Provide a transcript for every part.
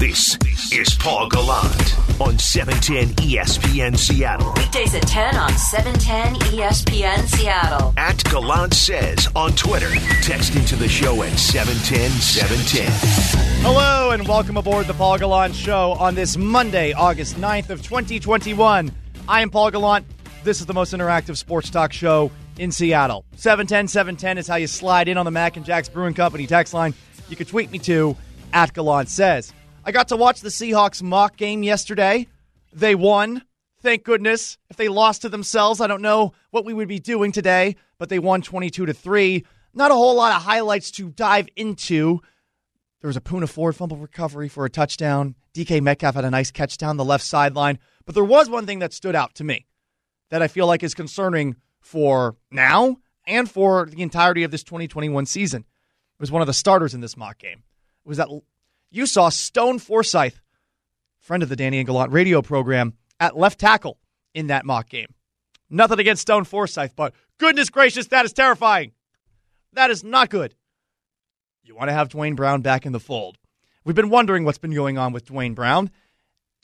This is Paul Gallant on 710 ESPN Seattle. Weekdays at 10 on 710 ESPN Seattle. At Gallant Says on Twitter. Text into the show at 710-710. Hello and welcome aboard the Paul Gallant Show on this Monday, August 9th of 2021. I am Paul Gallant. This is the most interactive sports talk show in Seattle. 710-710 is how you slide in on the Mac and Jack's Brewing Company text line. You can tweet me too, at Gallant Says. I got to watch the Seahawks mock game yesterday. They won. Thank goodness. If they lost to themselves, I don't know what we would be doing today, but they won 22-3. Not a whole lot of highlights to dive into. There was a Puna Ford fumble recovery for a touchdown. DK Metcalf had a nice catch down the left sideline. But there was one thing that stood out to me that I feel like is concerning for now and for the entirety of this 2021 season. It was one of the starters in this mock game. It was that you saw Stone Forsythe, friend of the Danny and Gallant radio program, at left tackle in that mock game. Nothing against Stone Forsythe, but goodness gracious, that is terrifying. That is not good. You want to have Duane Brown back in the fold. We've been wondering what's been going on with Duane Brown.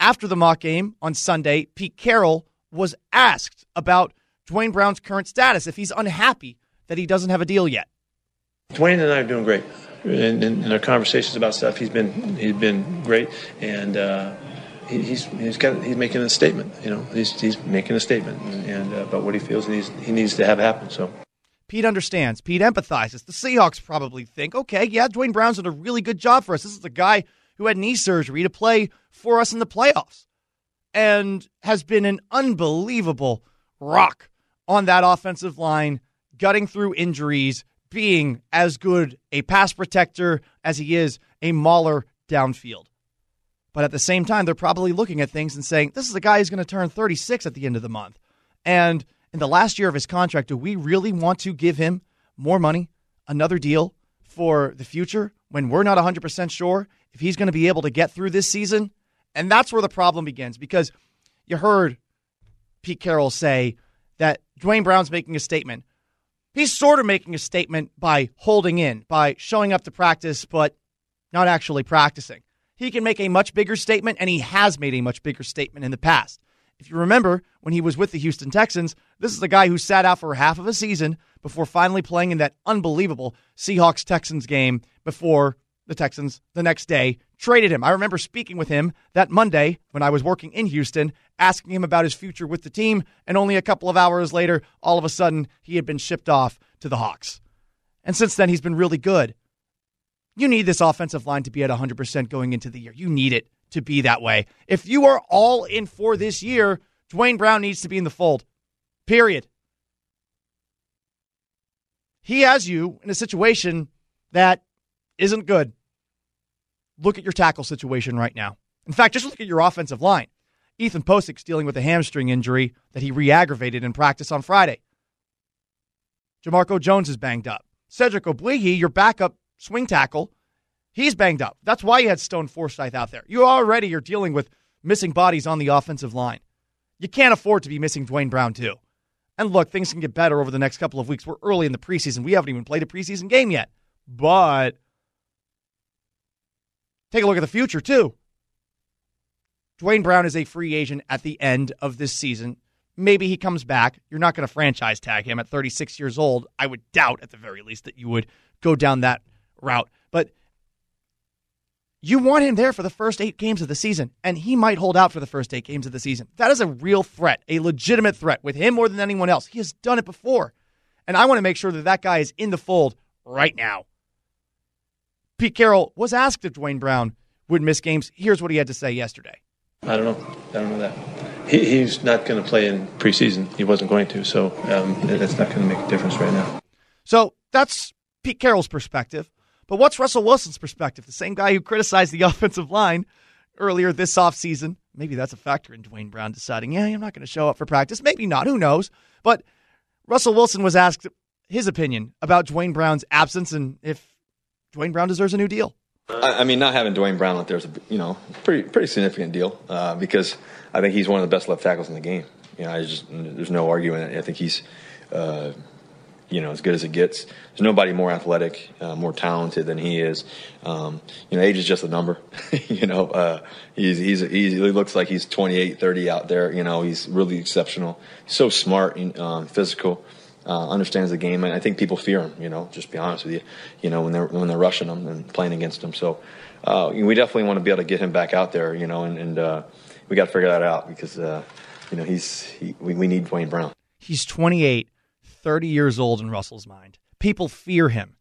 After the mock game on Sunday, Pete Carroll was asked about Duane Brown's current status, if he's unhappy that he doesn't have a deal yet. Duane and I are doing great. In our conversations about stuff, he's been great, and he's making a statement. You know, he's making a statement and about what he feels he needs to have happen. So, Pete understands. Pete empathizes. The Seahawks probably think, okay, yeah, Duane Brown's done a really good job for us. This is the guy who had knee surgery to play for us in the playoffs, and has been an unbelievable rock on that offensive line, gutting through injuries, being as good a pass protector as he is a mauler downfield. But at the same time, they're probably looking at things and saying, this is a guy who's going to turn 36 at the end of the month. And in the last year of his contract, do we really want to give him more money, another deal for the future when we're not 100% sure if he's going to be able to get through this season? And that's where the problem begins, because you heard Pete Carroll say that Duane Brown's making a statement. He's sort of making a statement by holding in, by showing up to practice, but not actually practicing. He can make a much bigger statement, and he has made a much bigger statement in the past. If you remember, when he was with the Houston Texans, this is the guy who sat out for half of a season before finally playing in that unbelievable Seahawks-Texans game before the Texans, the next day, traded him. I remember speaking with him that Monday when I was working in Houston, asking him about his future with the team, and only a couple of hours later, all of a sudden, he had been shipped off to the Hawks. And since then, he's been really good. You need this offensive line to be at 100% going into the year. You need it to be that way. If you are all in for this year, Duane Brown needs to be in the fold. Period. He has you in a situation that isn't good. Look at your tackle situation right now. In fact, just look at your offensive line. Ethan Posick's dealing with a hamstring injury that he re-aggravated in practice on Friday. Jamarco Jones is banged up. Cedric Oblihi, your backup swing tackle, he's banged up. That's why you had Stone Forsythe out there. You already are dealing with missing bodies on the offensive line. You can't afford to be missing Duane Brown, too. And look, things can get better over the next couple of weeks. We're early in the preseason. We haven't even played a preseason game yet. But take a look at the future, too. Duane Brown is a free agent at the end of this season. Maybe he comes back. You're not going to franchise tag him at 36 years old. I would doubt, at the very least, that you would go down that route. But you want him there for the first 8 games of the season, and he might hold out for the first 8 games of the season. That is a real threat, a legitimate threat, with him more than anyone else. He has done it before. And I want to make sure that that guy is in the fold right now. Pete Carroll was asked if Duane Brown would miss games. Here's what he had to say yesterday. I don't know. I don't know that. He's not going to play in preseason. He wasn't going to, so that's not going to make a difference right now. So that's Pete Carroll's perspective. But what's Russell Wilson's perspective? The same guy who criticized the offensive line earlier this offseason. Maybe that's a factor in Duane Brown deciding, yeah, I'm not going to show up for practice. Maybe not. Who knows? But Russell Wilson was asked his opinion about Duane Brown's absence and if Duane Brown deserves a new deal. I mean, not having Duane Brown out there is a pretty significant deal because I think he's one of the best left tackles in the game. You know, there's no arguing. I think he's you know, as good as it gets. There's nobody more athletic, more talented than he is. You know, age is just a number. You know, he looks like he's 28, 30 out there. You know, he's really exceptional. So smart, and, physical. Understands the game, and I think people fear him. You know, just be honest with you. You know, when they're rushing him and playing against him. So we definitely want to be able to get him back out there. You know, and we got to figure that out because you know we need Duane Brown. He's 28, 30 years old in Russell's mind. People fear him.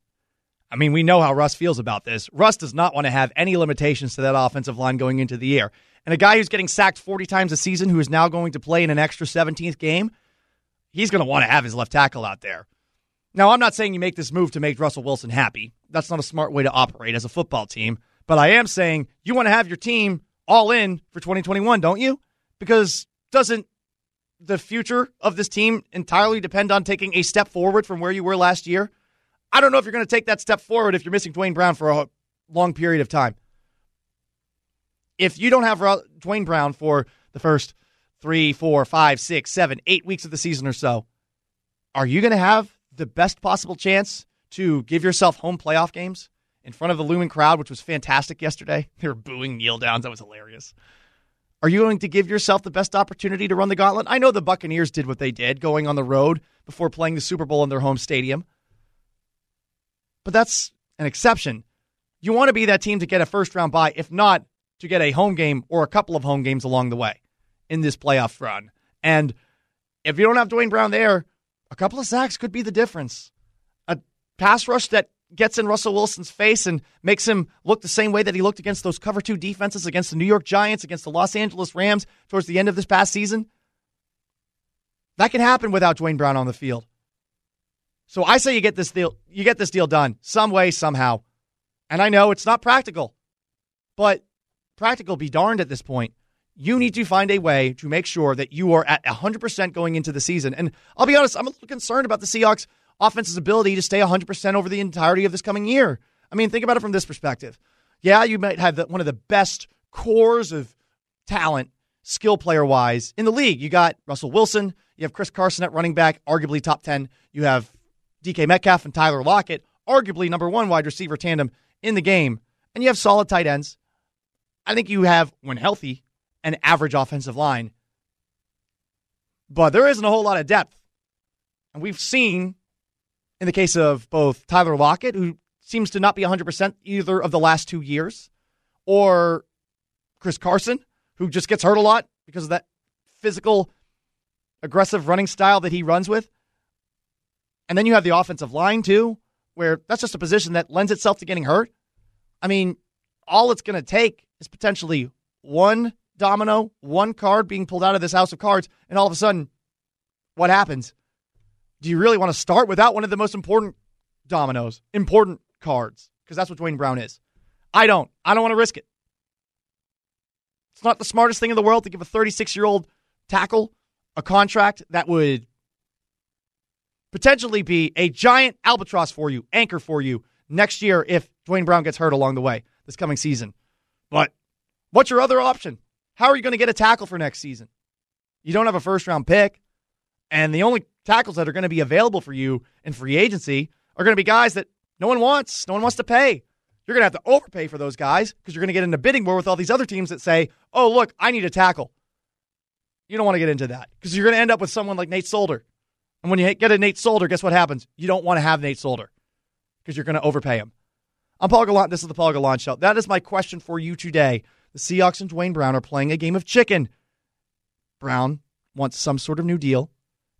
I mean, we know how Russ feels about this. Russ does not want to have any limitations to that offensive line going into the year. And a guy who's getting sacked 40 times a season, who is now going to play in an extra 17th game. He's going to want to have his left tackle out there. Now, I'm not saying you make this move to make Russell Wilson happy. That's not a smart way to operate as a football team. But I am saying you want to have your team all in for 2021, don't you? Because doesn't the future of this team entirely depend on taking a step forward from where you were last year? I don't know if you're going to take that step forward if you're missing Duane Brown for a long period of time. If you don't have Duane Brown for the first 3, 4, 5, 6, 7, 8 weeks of the season or so, are you going to have the best possible chance to give yourself home playoff games in front of the looming crowd, which was fantastic yesterday? They were booing kneel downs. That was hilarious. Are you going to give yourself the best opportunity to run the gauntlet? I know the Buccaneers did what they did, going on the road before playing the Super Bowl in their home stadium. But that's an exception. You want to be that team to get a first-round bye, if not to get a home game or a couple of home games along the way in this playoff run. And if you don't have Duane Brown there, a couple of sacks could be the difference. A pass rush that gets in Russell Wilson's face and makes him look the same way that he looked against those cover two defenses, against the New York Giants, against the Los Angeles Rams towards the end of this past season. That can happen without Duane Brown on the field. So I say you get this deal done some way, somehow. And I know it's not practical, but practical be darned at this point. You need to find a way to make sure that you are at 100% going into the season. And I'll be honest, I'm a little concerned about the Seahawks' offense's ability to stay 100% over the entirety of this coming year. I mean, think about it from this perspective. Yeah, you might have one of the best cores of talent, skill player-wise, in the league. You got Russell Wilson. You have Chris Carson at running back, arguably top 10. You have DK Metcalf and Tyler Lockett, arguably number one wide receiver tandem in the game. And you have solid tight ends. I think you have, when healthy, an average offensive line. But there isn't a whole lot of depth. And we've seen, in the case of both Tyler Lockett, who seems to not be 100% either of the last 2 years, or Chris Carson, who just gets hurt a lot because of that physical, aggressive running style that he runs with. And then you have the offensive line, too, where that's just a position that lends itself to getting hurt. I mean, all it's going to take is potentially one domino, one card being pulled out of this house of cards, and all of a sudden, what happens? Do you really want to start without one of the most important dominoes, important cards? Because that's what Duane Brown is. I don't want to risk it. It's not the smartest thing in the world to give a 36-year-old tackle a contract that would potentially be a giant albatross for you, anchor for you next year if Duane Brown gets hurt along the way this coming season. But what's your other option? How are you going to get a tackle for next season? You don't have a first-round pick, and the only tackles that are going to be available for you in free agency are going to be guys that no one wants. No one wants to pay. You're going to have to overpay for those guys because you're going to get into bidding war with all these other teams that say, oh, look, I need a tackle. You don't want to get into that because you're going to end up with someone like Nate Solder. And when you get a Nate Solder, guess what happens? You don't want to have Nate Solder because you're going to overpay him. I'm Paul Gallant. This is the Paul Gallant Show. That is my question for you today. The Seahawks and Duane Brown are playing a game of chicken. Brown wants some sort of new deal,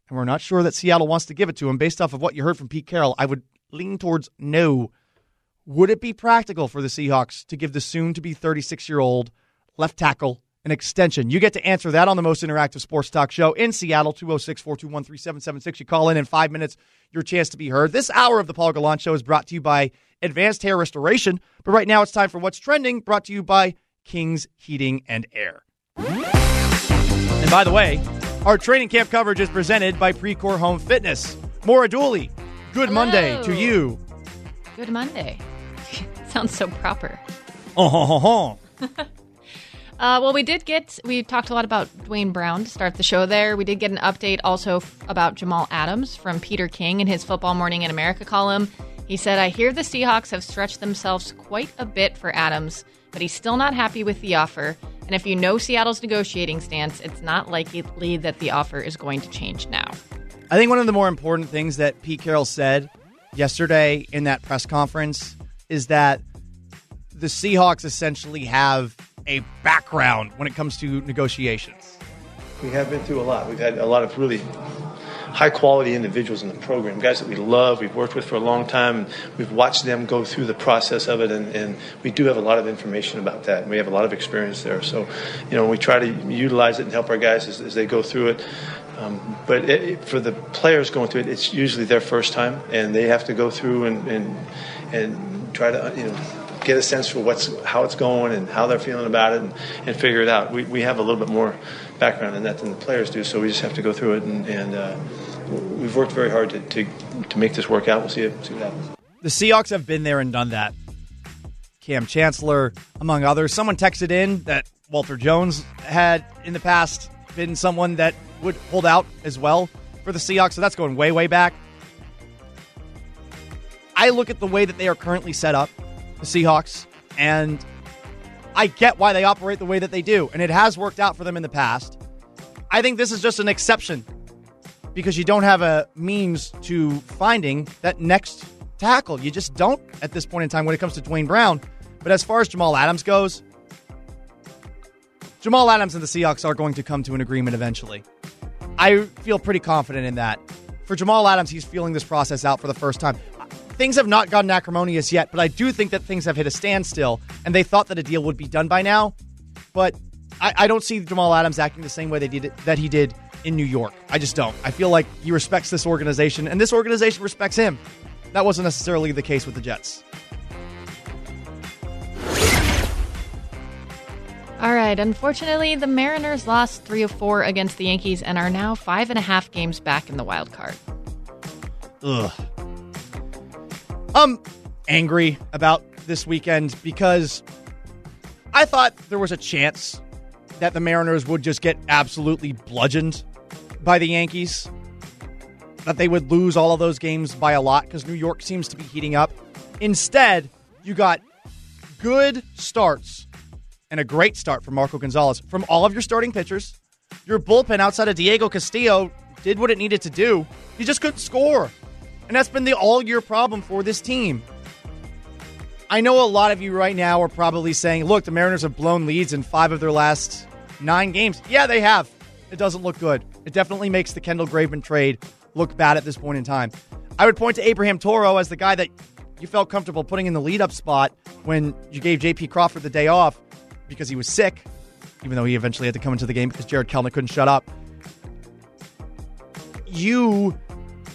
and we're not sure that Seattle wants to give it to him. Based off of what you heard from Pete Carroll, I would lean towards no. Would it be practical for the Seahawks to give the soon-to-be 36-year-old left tackle an extension? You get to answer that on the most interactive sports talk show in Seattle, 206-421-3776. You call in 5 minutes, your chance to be heard. This hour of the Paul Gallant Show is brought to you by Advanced Hair Restoration, but right now it's time for What's Trending, brought to you by King's Heating and Air. And by the way, our training camp coverage is presented by Precor Home Fitness. Maura Dooley, good Hello. Monday to you. Good Monday. Sounds so proper. Well, we talked a lot about Duane Brown to start the show there. We did get an update also about Jamal Adams from Peter King in his Football Morning in America column. He said, I hear the Seahawks have stretched themselves quite a bit for Adams, but he's still not happy with the offer. And if you know Seattle's negotiating stance, it's not likely that the offer is going to change now. I think one of the more important things that Pete Carroll said yesterday in that press conference is that the Seahawks essentially have a background when it comes to negotiations. We have been through a lot. We've had a lot of really high-quality individuals in the program, guys that we love, we've worked with for a long time, and we've watched them go through the process of it, and we do have a lot of information about that, and we have a lot of experience there. So, you know, we try to utilize it and help our guys as they go through it. But for the players going through it, it's usually their first time, and they have to go through and try to, you know, get a sense for how it's going and how they're feeling about it and figure it out. We have a little bit more background in that than the players do, so we just have to go through it, and we've worked very hard to make this work out. We'll see what happens. The Seahawks have been there and done that. Cam Chancellor, among others. Someone texted in that Walter Jones had in the past been someone that would hold out as well for the Seahawks, so that's going way, way back. I look at the way that they are currently set up, the Seahawks, and I get why they operate the way that they do, and it has worked out for them in the past. I think this is just an exception because you don't have a means to finding that next tackle. You just don't at this point in time when it comes to Duane Brown. But as far as Jamal Adams goes, Jamal Adams and the Seahawks are going to come to an agreement eventually. I feel pretty confident in that. For Jamal Adams, he's feeling this process out for the first time. Things have not gotten acrimonious yet, but I do think that things have hit a standstill, and they thought that a deal would be done by now. But I don't see Jamal Adams acting the same way that he did in New York. I just don't. I feel like he respects this organization, and this organization respects him. That wasn't necessarily the case with the Jets. All right. Unfortunately, the Mariners lost 3 of 4 against the Yankees and are now 5.5 games back in the wild card. Ugh. I'm angry about this weekend because I thought there was a chance that the Mariners would just get absolutely bludgeoned by the Yankees, that they would lose all of those games by a lot because New York seems to be heating up. Instead, you got good starts and a great start from Marco Gonzalez from all of your starting pitchers. Your bullpen outside of Diego Castillo did what it needed to do. You just couldn't score. And that's been the all-year problem for this team. I know a lot of you right now are probably saying, look, the Mariners have blown leads in 5 of their last 9 games. Yeah, they have. It doesn't look good. It definitely makes the Kendall Graveman trade look bad at this point in time. I would point to Abraham Toro as the guy that you felt comfortable putting in the lead-up spot when you gave J.P. Crawford the day off because he was sick, even though he eventually had to come into the game because Jarred Kelenic couldn't shut up. You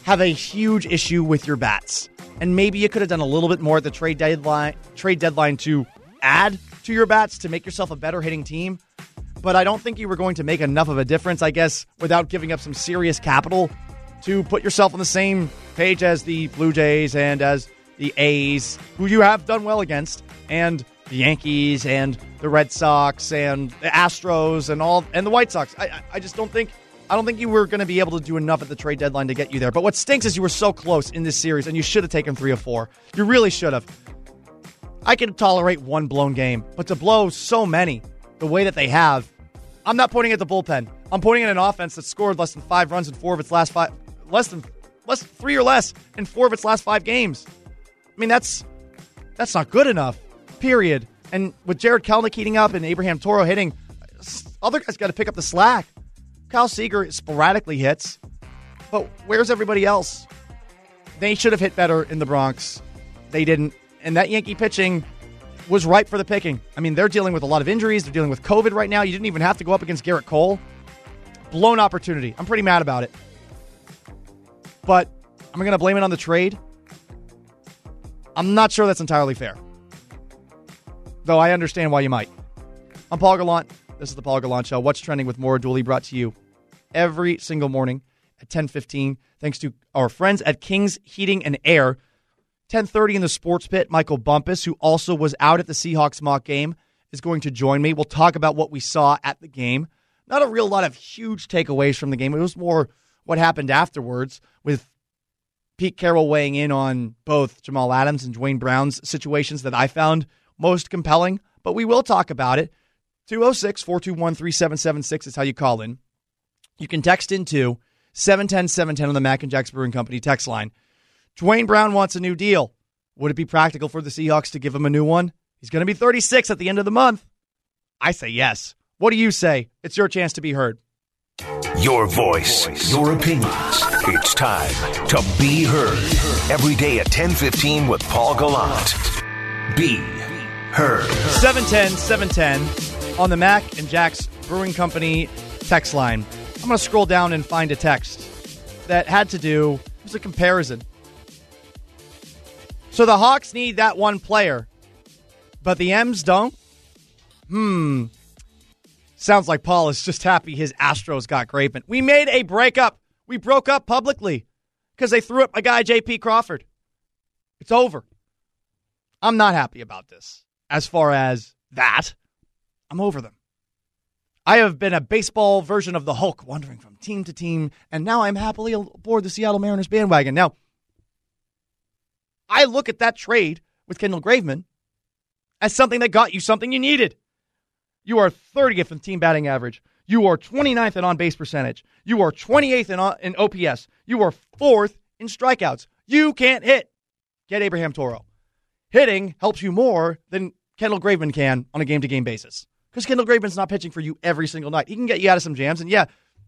have a huge issue with your bats. And maybe you could have done a little bit more at the trade deadline to add to your bats to make yourself a better hitting team. But I don't think you were going to make enough of a difference, I guess, without giving up some serious capital to put yourself on the same page as the Blue Jays and as the A's, who you have done well against, and the Yankees and the Red Sox and the Astros and the White Sox. I just don't think... I don't think you were going to be able to do enough at the trade deadline to get you there. But what stinks is you were so close in this series, and you should have taken 3 of 4. You really should have. I can tolerate 1 blown game, but to blow so many the way that they have, I'm not pointing at the bullpen. I'm pointing at an offense that scored less than 5 runs in 4 of its last 5, less 3 or less in 4 of its last 5 games. I mean, that's not good enough, period. And with Jarred Kelenic heating up and Abraham Toro hitting, other guys got to pick up the slack. Kyle Seager sporadically hits, but where's everybody else? They should have hit better in the Bronx. They didn't. And that Yankee pitching was ripe for the picking. I mean, they're dealing with a lot of injuries. They're dealing with COVID right now. You didn't even have to go up against Garrett Cole. Blown opportunity. I'm pretty mad about it. But I'm going to blame it on the trade. I'm not sure that's entirely fair. Though I understand why you might. I'm Paul Gallant. This is the Paul Gallant Show. What's Trending with Maura Dooley, brought to you every single morning at 10:15. Thanks to our friends at King's Heating and Air. 10:30 in the Sports Pit, Michael Bumpus, who also was out at the Seahawks mock game is going to join me. We'll talk about what we saw at the game. Not a real lot of huge takeaways from the game. It was more what happened afterwards with Pete Carroll weighing in on both Jamal Adams and Duane Brown's situations that I found most compelling, but we will talk about it. 206-421-3776 is how you call in. You can text in to 710-710 on the Mac and Jack's Brewing Company text line. Duane Brown wants a new deal. Would it be practical for the Seahawks to give him a new one? He's going to be 36 at the end of the month. I say yes. What do you say? It's your chance to be heard. Your voice, your opinions. It's time to be heard. Every day at 10:15 with Paul Gallant. Be heard. 710-710 on the Mac and Jack's Brewing Company text line. I'm going to scroll down and find a text that had to do, it was a comparison. So the Hawks need that one player, but the M's don't? Sounds like Paul is just happy his Astros got Graveman. We made a breakup. We broke up publicly because they threw up my guy, J.P. Crawford. It's over. I'm not happy about this. As far as that, I'm over them. I have been a baseball version of the Hulk, wandering from team to team, and now I'm happily aboard the Seattle Mariners bandwagon. Now, I look at that trade with Kendall Graveman as something that got you something you needed. You are 30th in team batting average. You are 29th in on-base percentage. You are 28th in OPS. You are 4th in strikeouts. You can't hit. Get Abraham Toro. Hitting helps you more than Kendall Graveman can on a game-to-game basis because Kendall Graveman's not pitching for you every single night. He can get you out of some jams, and yeah,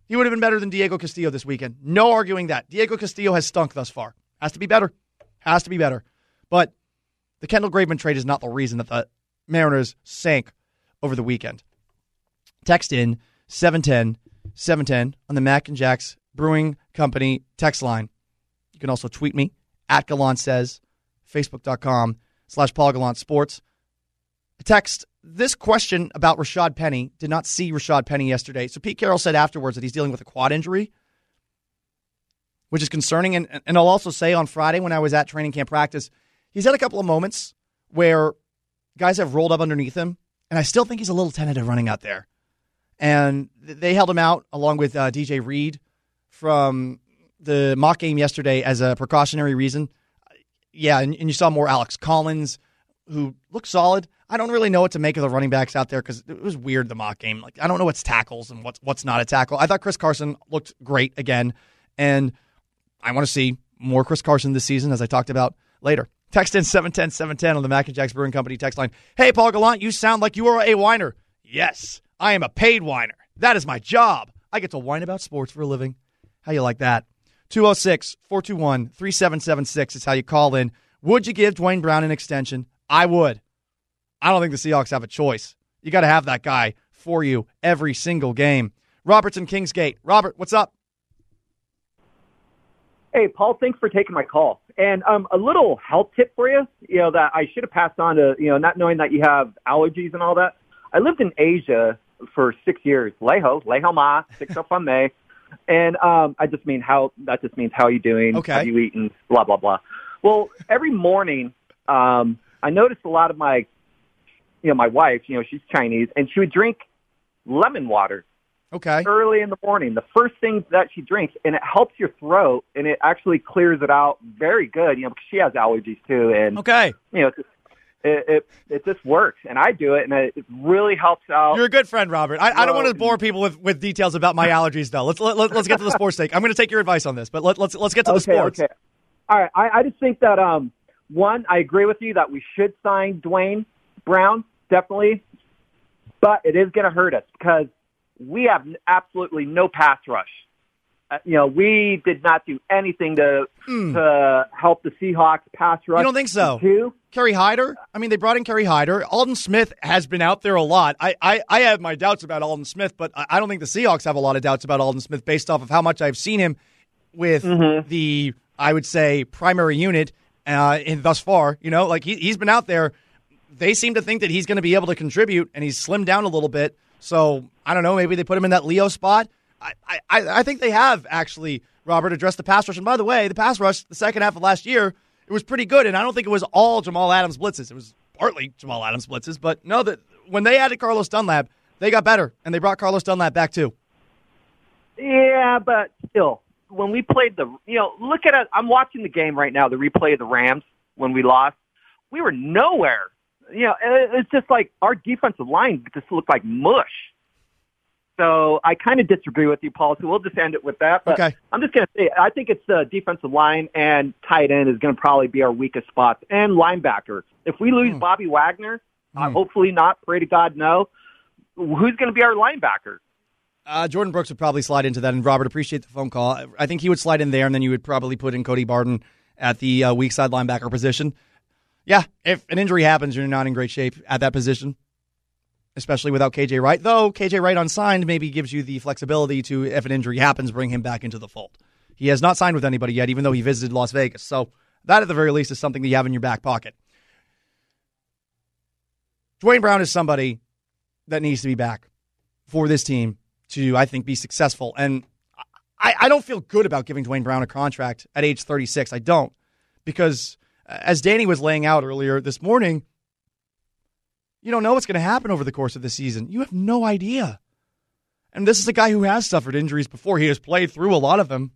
he would have been better than Diego Castillo this weekend. No arguing that. Diego Castillo has stunk thus far. Has to be better. Has to be better. But the Kendall Graveman trade is not the reason that the Mariners sank over the weekend. Text in 710-710 on the Mac and Jack's Brewing Company text line. You can also tweet me at Gallant Says, Facebook.com/Paul Gallant Sports. Text this question about Rashad Penny. Did not see Rashad Penny yesterday. So Pete Carroll said afterwards that he's dealing with a quad injury, which is concerning. And I'll also say on Friday when I was at training camp practice, he's had a couple of moments where guys have rolled up underneath him. And I still think he's a little tentative running out there. And they held him out along with DJ Reed from the mock game yesterday as a precautionary reason. Yeah, and you saw more Alex Collins, who looked solid. I don't really know what to make of the running backs out there because it was weird, the mock game. Like, I don't know what's tackles and what's not a tackle. I thought Chris Carson looked great again. And I want to see more Chris Carson this season, as I talked about later. Text in 710-710 on the Mac and Jack's Brewing Company text line. Hey, Paul Gallant, you sound like you are a whiner. Yes, I am a paid whiner. That is my job. I get to whine about sports for a living. How you like that? 206-421-3776 is how you call in. Would you give Duane Brown an extension? I would. I don't think the Seahawks have a choice. You got to have that guy for you every single game. Robert's in Kingsgate. Robert, what's up? Hey, Paul, thanks for taking my call. And a little health tip for you, that I should have passed on to, not knowing that you have allergies and all that. I lived in Asia for 6 years. Leho ma, six up on May. And that just means how you doing, okay. Have you eaten, blah, blah, blah. Well, every morning, I noticed a lot of my, my wife, she's Chinese, and she would drink lemon water. Okay. Early in the morning, the first thing that she drinks, and it helps your throat, and it actually clears it out very good, because she has allergies too. And, okay. It just works, and I do it, and it really helps out. You're a good friend, Robert. I don't want to bore people with details about my allergies, though. Let's get to the sports take. I'm going to take your advice on this, but let's get to the sports. Okay. All right. I just think that, one, I agree with you that we should sign Duane Brown, definitely, but it is going to hurt us because we have absolutely no pass rush. We did not do anything to help the Seahawks pass rush. You don't think so? Kerry Hyder? I mean, they brought in Kerry Hyder. Aldon Smith has been out there a lot. I have my doubts about Aldon Smith, but I don't think the Seahawks have a lot of doubts about Aldon Smith based off of how much I've seen him with the, I would say, primary unit and thus far. He's been out there. They seem to think that he's going to be able to contribute, and he's slimmed down a little bit. So, I don't know, maybe they put him in that Leo spot. I think they have, actually, Robert, addressed the pass rush. And by the way, the pass rush, the second half of last year, it was pretty good. And I don't think it was all Jamal Adams blitzes. It was partly Jamal Adams blitzes. But no, when they added Carlos Dunlap, they got better, and they brought Carlos Dunlap back too. Yeah, but still, when we played the, you know, look at it. I'm watching the game right now, the replay of the Rams when we lost. We were nowhere. You know, it's just like our defensive line just looked like mush. So I kind of disagree with you, Paul, so we'll just end it with that. But okay. I'm just going to say, I think it's the defensive line and tight end is going to probably be our weakest spots, and linebacker. If we lose Bobby Wagner, hopefully not, pray to God no, who's going to be our linebacker? Jordan Brooks would probably slide into that, and Robert, appreciate the phone call. I think he would slide in there, and then you would probably put in Cody Barton at the weak side linebacker position. Yeah, if an injury happens, you're not in great shape at that position, especially without K.J. Wright, though K.J. Wright unsigned maybe gives you the flexibility to, if an injury happens, bring him back into the fold. He has not signed with anybody yet, even though he visited Las Vegas. So that, at the very least, is something that you have in your back pocket. Duane Brown is somebody that needs to be back for this team to, I think, be successful. And I don't feel good about giving Duane Brown a contract at age 36. I don't, because as Danny was laying out earlier this morning, you don't know what's going to happen over the course of the season. You have no idea. And this is a guy who has suffered injuries before. He has played through a lot of them.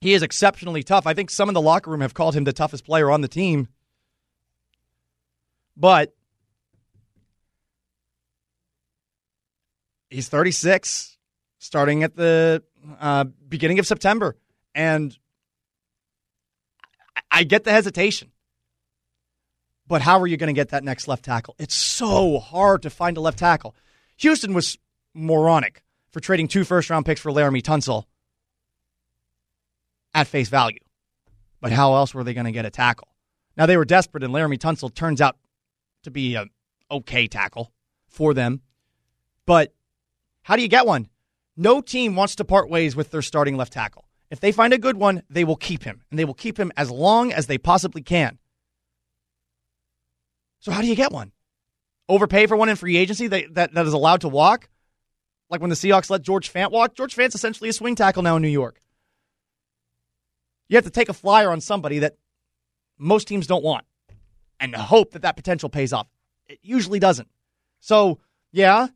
He is exceptionally tough. I think some in the locker room have called him the toughest player on the team. But he's 36, starting at the beginning of September. And I get the hesitation. But how are you going to get that next left tackle? It's so hard to find a left tackle. Houston was moronic for trading 2 first-round picks for Laramie Tunsil at face value. But how else were they going to get a tackle? Now, they were desperate, and Laramie Tunsil turns out to be an okay tackle for them. But how do you get one? No team wants to part ways with their starting left tackle. If they find a good one, they will keep him, and they will keep him as long as they possibly can. So how do you get one? Overpay for one in free agency that is allowed to walk? Like when the Seahawks let George Fant walk? George Fant's essentially a swing tackle now in New York. You have to take a flyer on somebody that most teams don't want and hope that potential pays off. It usually doesn't. So, yeah,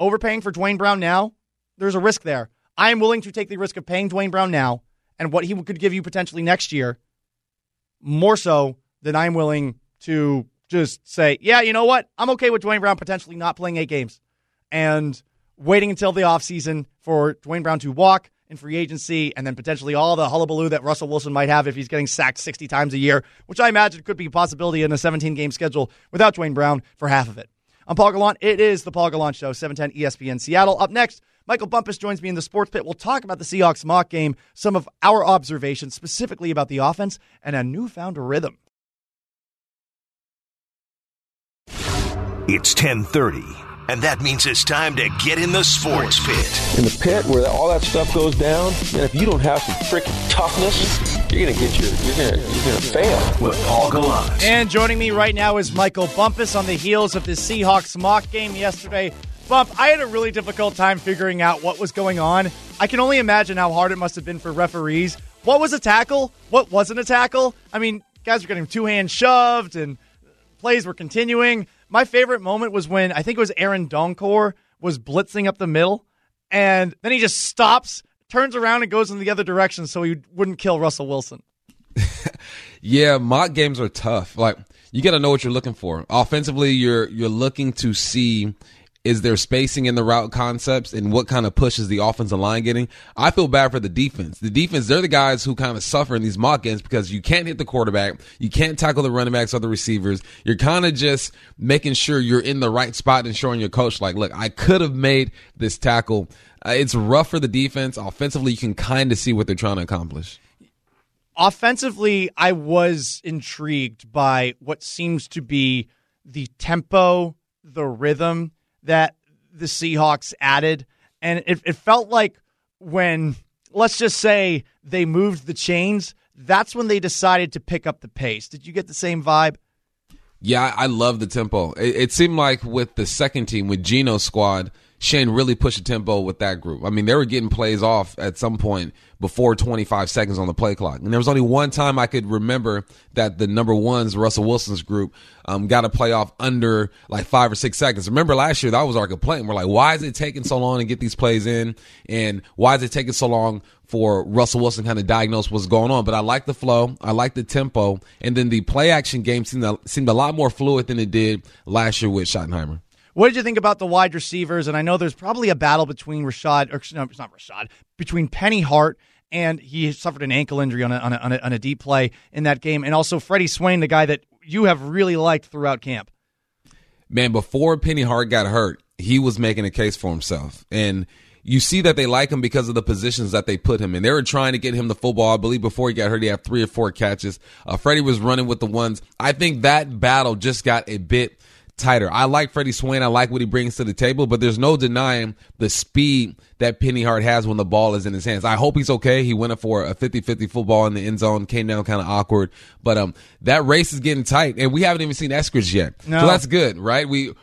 overpaying for Duane Brown now, there's a risk there. I am willing to take the risk of paying Duane Brown now and what he could give you potentially next year more so than I'm willing to just say, yeah, you know what? I'm okay with Duane Brown potentially not playing 8 games and waiting until the offseason for Duane Brown to walk in free agency and then potentially all the hullabaloo that Russell Wilson might have if he's getting sacked 60 times a year, which I imagine could be a possibility in a 17-game schedule without Duane Brown for half of it. I'm Paul Gallant. It is the Paul Gallant Show, 710 ESPN Seattle. Up next, Michael Bumpus joins me in the Sports Pit. We'll talk about the Seahawks mock game, some of our observations specifically about the offense, and a newfound rhythm. It's 10:30, and that means it's time to get in the sports pit. In the pit where all that stuff goes down, and if you don't have some freaking toughness, you're gonna fail with Paul Gallant. And joining me right now is Michael Bumpus on the heels of the Seahawks mock game yesterday. Bump, I had a really difficult time figuring out what was going on. I can only imagine how hard it must have been for referees. What was a tackle? What wasn't a tackle? I mean, guys were getting two-hand shoved, and plays were continuing. My favorite moment was when I think it was Aaron Donkor was blitzing up the middle, and then he just stops, turns around, and goes in the other direction so he wouldn't kill Russell Wilson. Yeah, mock games are tough. Like, you got to know what you're looking for. Offensively, you're looking to see, is there spacing in the route concepts and what kind of push is the offensive line getting? I feel bad for the defense. The defense, they're the guys who kind of suffer in these mock games because you can't hit the quarterback. You can't tackle the running backs or the receivers. You're kind of just making sure you're in the right spot and showing your coach, like, look, I could have made this tackle. It's rough for the defense. Offensively, you can kind of see what they're trying to accomplish. Offensively, I was intrigued by what seems to be the tempo, the rhythm that the Seahawks added. And it felt like when, let's just say, they moved the chains, that's when they decided to pick up the pace. Did you get the same vibe? Yeah, I love the tempo. It seemed like with the second team, with Geno's squad, Shane really pushed the tempo with that group. I mean, they were getting plays off at some point before 25 seconds on the play clock. And there was only one time I could remember that the number ones, Russell Wilson's group, got a play off under like 5 or 6 seconds. Remember last year, that was our complaint. We're like, why is it taking so long to get these plays in? And why is it taking so long for Russell Wilson kind of diagnose what's going on? But I like the flow. I like the tempo. And then the play action game seemed a lot more fluid than it did last year with Schottenheimer. What did you think about the wide receivers? And I know there's probably a battle between between Penny Hart, and he suffered an ankle injury on a deep play in that game, and also Freddie Swain, the guy that you have really liked throughout camp. Man, before Penny Hart got hurt, he was making a case for himself, and you see that they like him because of the positions that they put him in. They were trying to get him the football. I believe before he got hurt, he had 3 or 4 catches. Freddie was running with the ones. I think that battle just got a bit tighter. I like Freddie Swain. I like what he brings to the table, but there's no denying the speed that Penny Hart has when the ball is in his hands. I hope he's okay. He went up for a 50-50 football in the end zone, came down kind of awkward, but that race is getting tight, and we haven't even seen Eskridge yet. No. So that's good, right? We're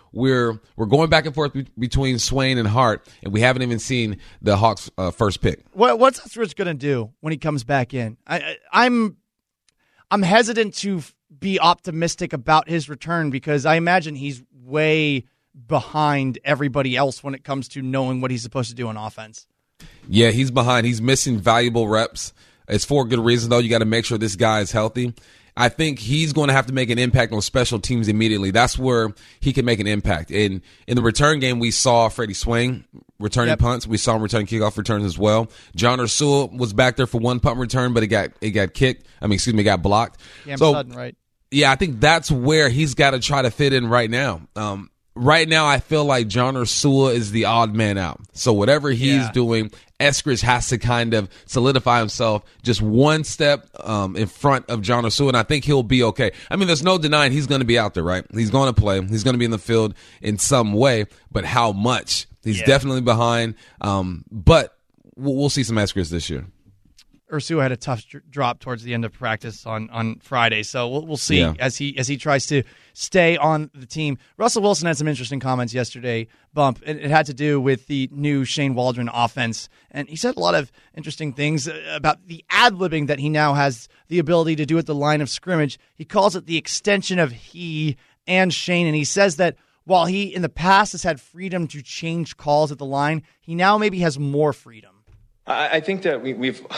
going back and forth between Swain and Hart, and we haven't even seen the Hawks' first pick. What's Eskridge going to do when he comes back in? I'm hesitant to be optimistic about his return because I imagine he's way behind everybody else when it comes to knowing what he's supposed to do on offense. Yeah, he's behind. He's missing valuable reps. It's for a good reason, though. You got to make sure this guy is healthy. I think he's going to have to make an impact on special teams immediately. That's where he can make an impact. And in the return game, we saw Freddie Swain returning punts. We saw him return kickoff returns as well. John Ursul was back there for one punt return, but it got blocked. Yeah, so, sudden, right? Yeah, I think that's where he's got to try to fit in right now. Right now, I feel like John Ursula is the odd man out. So whatever he's doing, Eskridge has to kind of solidify himself just one step in front of John Ursula, and I think he'll be okay. I mean, there's no denying he's going to be out there, right? He's going to play. He's going to be in the field in some way, but how much? He's definitely behind, but we'll see some Eskridge this year. Ursua had a tough drop towards the end of practice on Friday, so we'll see as he tries to stay on the team. Russell Wilson had some interesting comments yesterday, Bump. It had to do with the new Shane Waldron offense, and he said a lot of interesting things about the ad-libbing that he now has the ability to do at the line of scrimmage. He calls it the extension of he and Shane, and he says that while he in the past has had freedom to change calls at the line, he now maybe has more freedom. I think that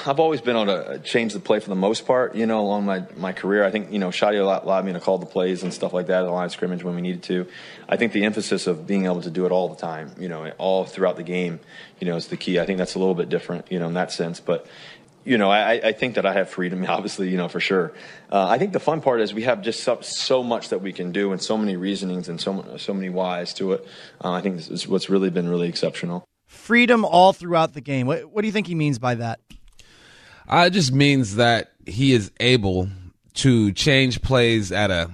I've always been able to change the play for the most part, you know, along my career. I think, you know, Shadi allowed me to call the plays and stuff like that at the line of scrimmage when we needed to. I think the emphasis of being able to do it all the time, you know, all throughout the game, you know, is the key. I think that's a little bit different, you know, in that sense. But, you know, I think that I have freedom, obviously, you know, for sure. I think the fun part is we have just so much that we can do and so many reasonings and so many whys to it. I think this is what's really been really exceptional. Freedom all throughout the game. What do you think he means by that? It just means that he is able to change plays at a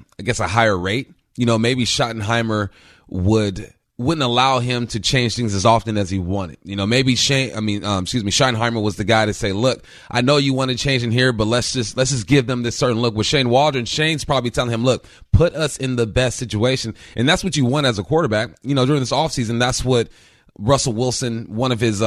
higher rate. You know, maybe Schottenheimer wouldn't allow him to change things as often as he wanted. You know, maybe Schottenheimer was the guy to say, "Look, I know you want to change in here, but let's just give them this certain look." With Shane Waldron, Shane's probably telling him, "Look, put us in the best situation," and that's what you want as a quarterback. You know, during this offseason, that's what Russell Wilson, one of his,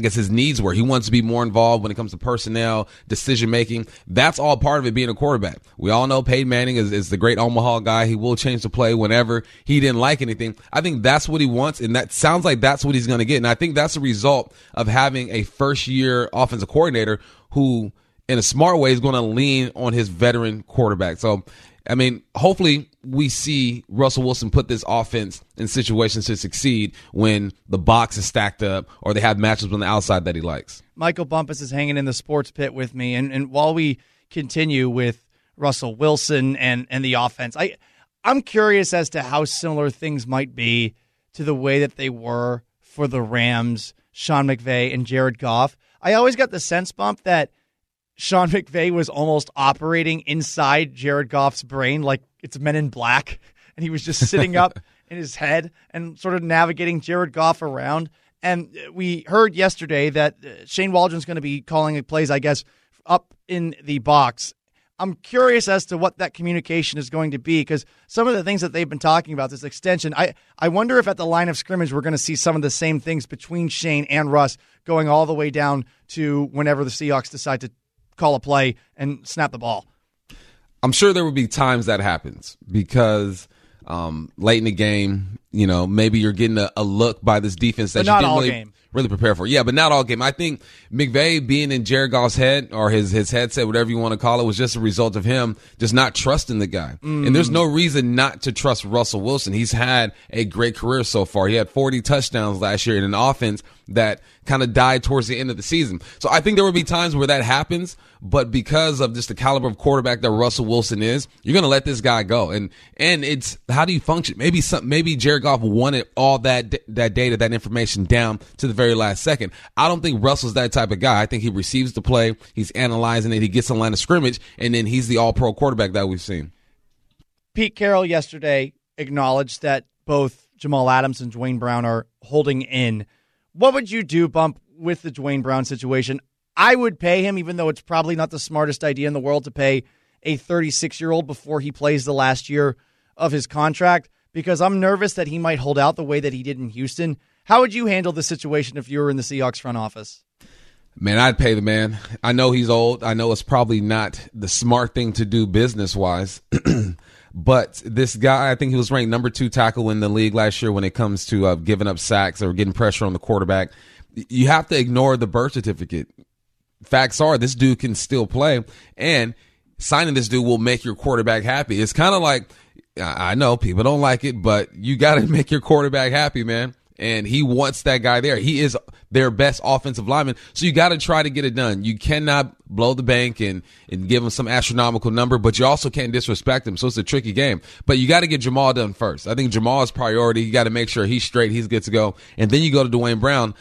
his needs were. He wants to be more involved when it comes to personnel, decision-making. That's all part of it being a quarterback. We all know Peyton Manning is the great Omaha guy. He will change the play whenever he didn't like anything. I think that's what he wants, and that sounds like that's what he's going to get. And I think that's a result of having a first-year offensive coordinator who, in a smart way, is going to lean on his veteran quarterback. So, I mean, hopefully we see Russell Wilson put this offense in situations to succeed when the box is stacked up or they have matchups on the outside that he likes. Michael Bumpus is hanging in the sports pit with me. And while we continue with Russell Wilson and the offense, I'm curious as to how similar things might be to the way that they were for the Rams, Sean McVay, and Jared Goff. I always got the sense, Bump, that Sean McVay was almost operating inside Jared Goff's brain like it's Men in Black, and he was just sitting up in his head and sort of navigating Jared Goff around. And we heard yesterday that Shane Waldron's going to be calling plays, I guess, up in the box. I'm curious as to what that communication is going to be, because some of the things that they've been talking about, this extension, I wonder if at the line of scrimmage we're going to see some of the same things between Shane and Russ going all the way down to whenever the Seahawks decide to call a play and snap the ball. I'm sure there will be times that happens because late in the game, you know, maybe you're getting a look by this defense that you didn't really prepare for. Yeah, but not all game. I think McVay being in Jared Goff's head or his headset, whatever you want to call it, was just a result of him just not trusting the guy. Mm. And there's no reason not to trust Russell Wilson. He's had a great career so far. He had 40 touchdowns last year in an offense that kind of died towards the end of the season. So I think there will be times where that happens, but because of just the caliber of quarterback that Russell Wilson is, you're going to let this guy go. And it's, how do you function? Maybe Jared Goff wanted all that data, that information down to the very last second. I don't think Russell's that type of guy. I think he receives the play, he's analyzing it, he gets in line of scrimmage, and then he's the all-pro quarterback that we've seen. Pete Carroll yesterday acknowledged that both Jamal Adams and Duane Brown are holding in. What would you do, Bump, with the Duane Brown situation? I would pay him, even though it's probably not the smartest idea in the world to pay a 36-year-old before he plays the last year of his contract, because I'm nervous that he might hold out the way that he did in Houston. How would you handle the situation if you were in the Seahawks front office? Man, I'd pay the man. I know he's old. I know it's probably not the smart thing to do business-wise. But this guy, I think he was ranked number 2 tackle in the league last year when it comes to giving up sacks or getting pressure on the quarterback. You have to ignore the birth certificate. Facts are, this dude can still play, and signing this dude will make your quarterback happy. It's kind of like, I know people don't like it, but you got to make your quarterback happy, man. And he wants that guy there. He is their best offensive lineman. So you got to try to get it done. You cannot blow the bank and give him some astronomical number, but you also can't disrespect him. So it's a tricky game. But you got to get Jamal done first. I think Jamal is priority. You got to make sure he's straight, he's good to go. And then you go to Duane Brown,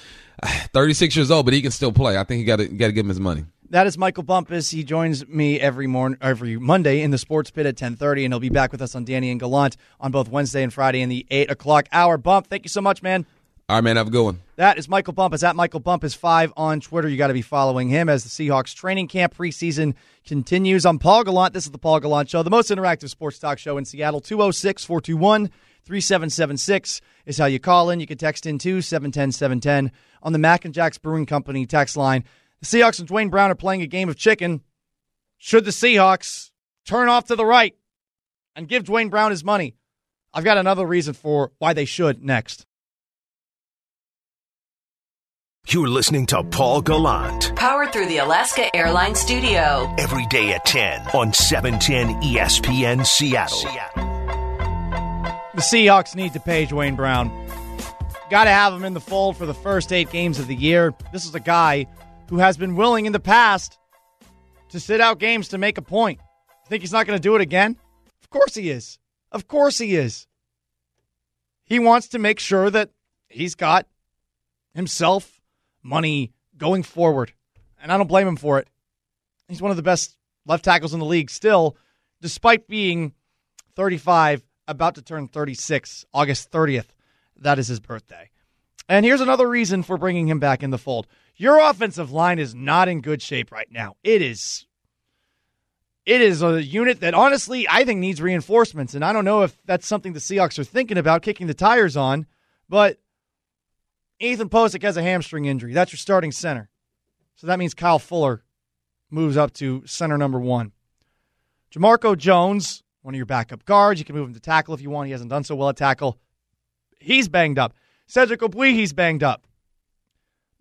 36 years old, but he can still play. I think you got to give him his money. That is Michael Bumpus. He joins me every Monday in the Sports Pit at 10:30, and he'll be back with us on Danny and Gallant on both Wednesday and Friday in the 8 o'clock hour. Bump, thank you so much, man. All right, man, have a good one. That is Michael Bumpus, at Michael Bumpus5 on Twitter. You got to be following him as the Seahawks training camp preseason continues. I'm Paul Gallant. This is the Paul Gallant Show, the most interactive sports talk show in Seattle. 206-421-3776 is how you call in. You can text in to 710-710 on the Mac and Jack's Brewing Company text line. The Seahawks and Duane Brown are playing a game of chicken. Should the Seahawks turn off to the right and give Duane Brown his money? I've got another reason for why they should next. You're listening to Paul Gallant. Powered through the Alaska Airlines studio. Every day at 10 on 710 ESPN Seattle. The Seahawks need to pay Duane Brown. Got to have him in the fold for the first 8 games of the year. This is a guy who has been willing in the past to sit out games to make a point. Think he's not going to do it again? Of course he is. Of course he is. He wants to make sure that he's got himself money going forward, and I don't blame him for it. He's one of the best left tackles in the league still, despite being 35, about to turn 36, August 30th. That is his birthday. And here's another reason for bringing him back in the fold. Your offensive line is not in good shape right now. It is a unit that, honestly, I think needs reinforcements, and I don't know if that's something the Seahawks are thinking about kicking the tires on, but Ethan Posick has a hamstring injury. That's your starting center. So that means Kyle Fuller moves up to center number 1. Jamarco Jones, one of your backup guards. You can move him to tackle if you want. He hasn't done so well at tackle. He's banged up. Cedric Obui, he's banged up.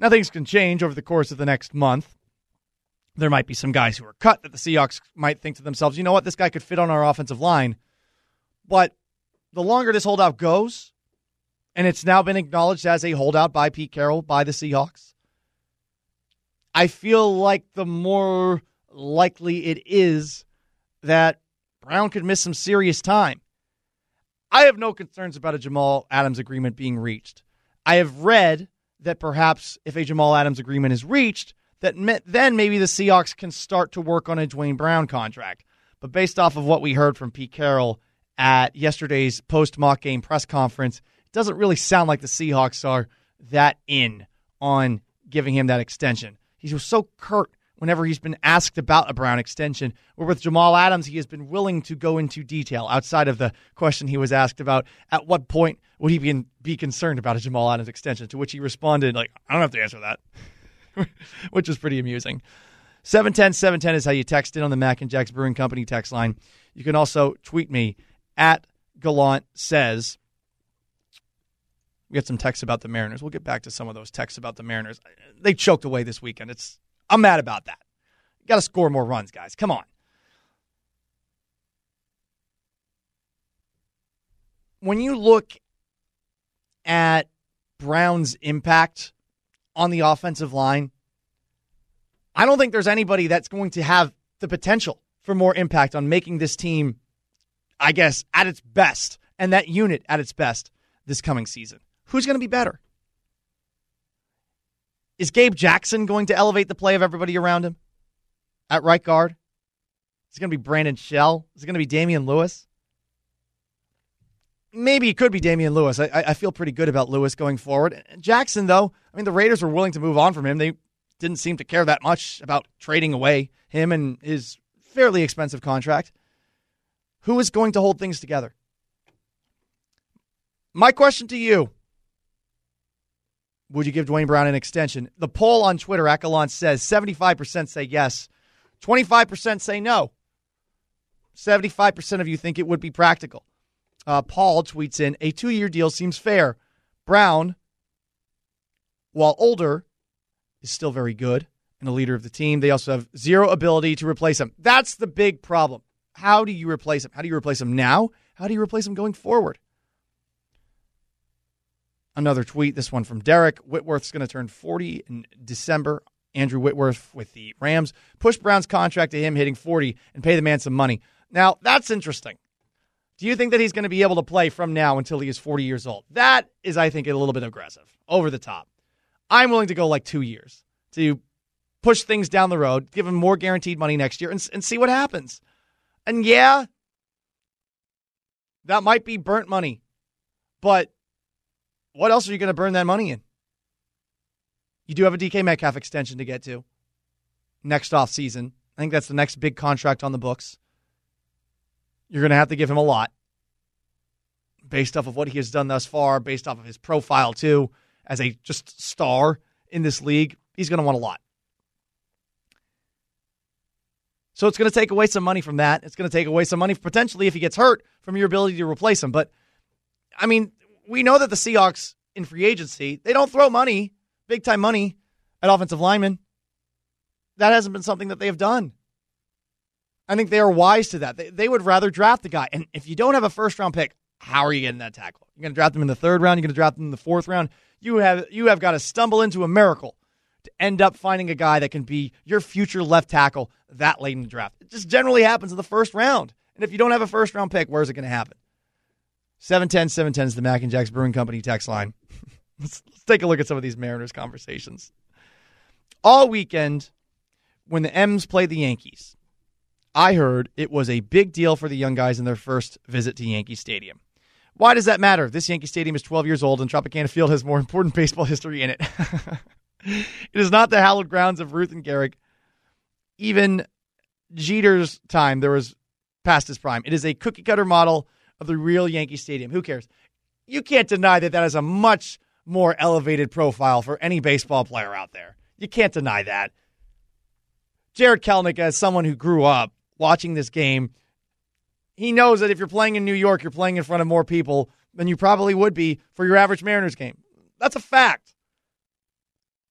Now, things can change over the course of the next month. There might be some guys who are cut that the Seahawks might think to themselves, you know what, this guy could fit on our offensive line. But the longer this holdout goes, and it's now been acknowledged as a holdout by Pete Carroll, by the Seahawks, I feel like the more likely it is that Brown could miss some serious time. I have no concerns about a Jamal Adams agreement being reached. I have read that perhaps if a Jamal Adams agreement is reached, that then maybe the Seahawks can start to work on a Duane Brown contract. But based off of what we heard from Pete Carroll at yesterday's post-mock game press conference, it doesn't really sound like the Seahawks are that in on giving him that extension. He was so curt whenever he's been asked about a Brown extension, or with Jamal Adams, he has been willing to go into detail outside of the question he was asked about at what point would he be concerned about a Jamal Adams extension, to which he responded, like, I don't have to answer that, which is pretty amusing. 710-710 is how you text in on the Mac and Jack's Brewing Company text line. You can also tweet me at Gallant Says. We got some texts about the Mariners. We'll get back to some of those texts about the Mariners. They choked away this weekend. I'm mad about that. You got to score more runs, guys. Come on. When you look at Brown's impact on the offensive line, I don't think there's anybody that's going to have the potential for more impact on making this team, I guess, at its best, and that unit at its best this coming season. Who's going to be better? Is Gabe Jackson going to elevate the play of everybody around him at right guard? Is it going to be Brandon Shell? Is it going to be Damian Lewis? Maybe it could be Damian Lewis. I feel pretty good about Lewis going forward. Jackson, though, I mean, the Raiders were willing to move on from him. They didn't seem to care that much about trading away him and his fairly expensive contract. Who is going to hold things together? My question to you, would you give Duane Brown an extension? The poll on Twitter, Gallant Says, 75% say yes, 25% say no. 75% of you think it would be practical. Paul tweets in, a 2-year deal seems fair. Brown, while older, is still very good and a leader of the team. They also have zero ability to replace him. That's the big problem. How do you replace him? How do you replace him now? How do you replace him going forward? Another tweet, this one from Derek. Whitworth's going to turn 40 in December. Andrew Whitworth with the Rams. Push Brown's contract to him hitting 40 and pay the man some money. Now, that's interesting. Do you think that he's going to be able to play from now until he is 40 years old? That is, I think, a little bit aggressive, over the top. I'm willing to go like 2 years to push things down the road, give him more guaranteed money next year, and see what happens. And yeah, that might be burnt money, but what else are you going to burn that money in? You do have a DK Metcalf extension to get to next offseason. I think that's the next big contract on the books. You're going to have to give him a lot based off of what he has done thus far, based off of his profile, too, as a just star in this league. He's going to want a lot. So it's going to take away some money from that. It's going to take away some money, potentially, if he gets hurt, from your ability to replace him. But, I mean, we know that the Seahawks in free agency, they don't throw money, big-time money, at offensive linemen. That hasn't been something that they have done. I think they are wise to that. They would rather draft the guy. And if you don't have a first-round pick, how are you getting that tackle? You're going to draft him in the third round? You're going to draft him in the fourth round? You have got to stumble into a miracle to end up finding a guy that can be your future left tackle that late in the draft. It just generally happens in the first round. And if you don't have a first-round pick, where is it going to happen? 710-710 is the Mac and Jack's Brewing Company text line. Let's take a look at some of these Mariners conversations. All weekend, when the M's played the Yankees, I heard it was a big deal for the young guys in their first visit to Yankee Stadium. Why does that matter? This Yankee Stadium is 12 years old and Tropicana Field has more important baseball history in it. It is not the hallowed grounds of Ruth and Gehrig. Even Jeter's time, there was past his prime. It is a cookie-cutter model of the real Yankee Stadium. Who cares? You can't deny that that is a much more elevated profile for any baseball player out there. You can't deny that. Jarred Kelenic, as someone who grew up watching this game, he knows that if you're playing in New York, you're playing in front of more people than you probably would be for your average Mariners game. That's a fact.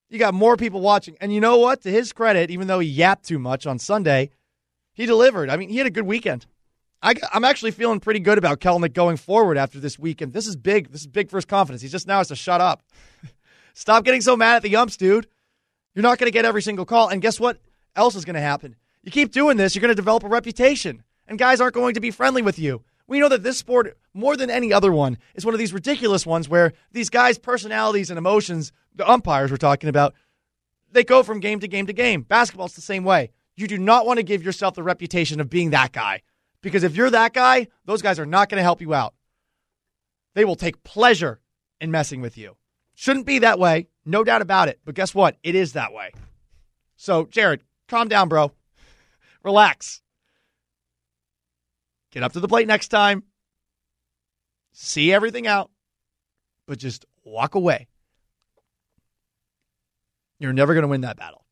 You got more people watching. And you know what? To his credit, even though he yapped too much on Sunday, he delivered. I mean, he had a good weekend. I'm actually feeling pretty good about Kelenic going forward after this weekend. This is big. This is big for his confidence. He just now has to shut up. Stop getting so mad at the umps, dude. You're not going to get every single call. And guess what else is going to happen? You keep doing this, you're going to develop a reputation. And guys aren't going to be friendly with you. We know that this sport, more than any other one, is one of these ridiculous ones where these guys' personalities and emotions, the umpires we're talking about, they go from game to game to game. Basketball's the same way. You do not want to give yourself the reputation of being that guy. Because if you're that guy, those guys are not going to help you out. They will take pleasure in messing with you. Shouldn't be that way, no doubt about it. But guess what? It is that way. So, Jared, Calm down, bro. Relax. Get up to the plate next time. See everything out, but just walk away. You're never going to win that battle.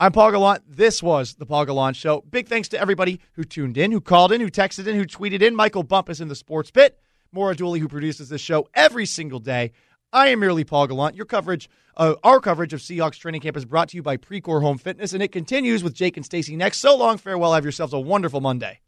I'm Paul Gallant. This was the Paul Gallant Show. Big thanks to everybody who tuned in, who called in, who texted in, who tweeted in. Michael Bump is in the Sports Pit. Maura Dooley, who produces this show every single day. I am merely Paul Gallant. Our coverage of Seahawks training camp is brought to you by Precor Home Fitness, and it continues with Jake and Stacy next. So long, farewell. Have yourselves a wonderful Monday.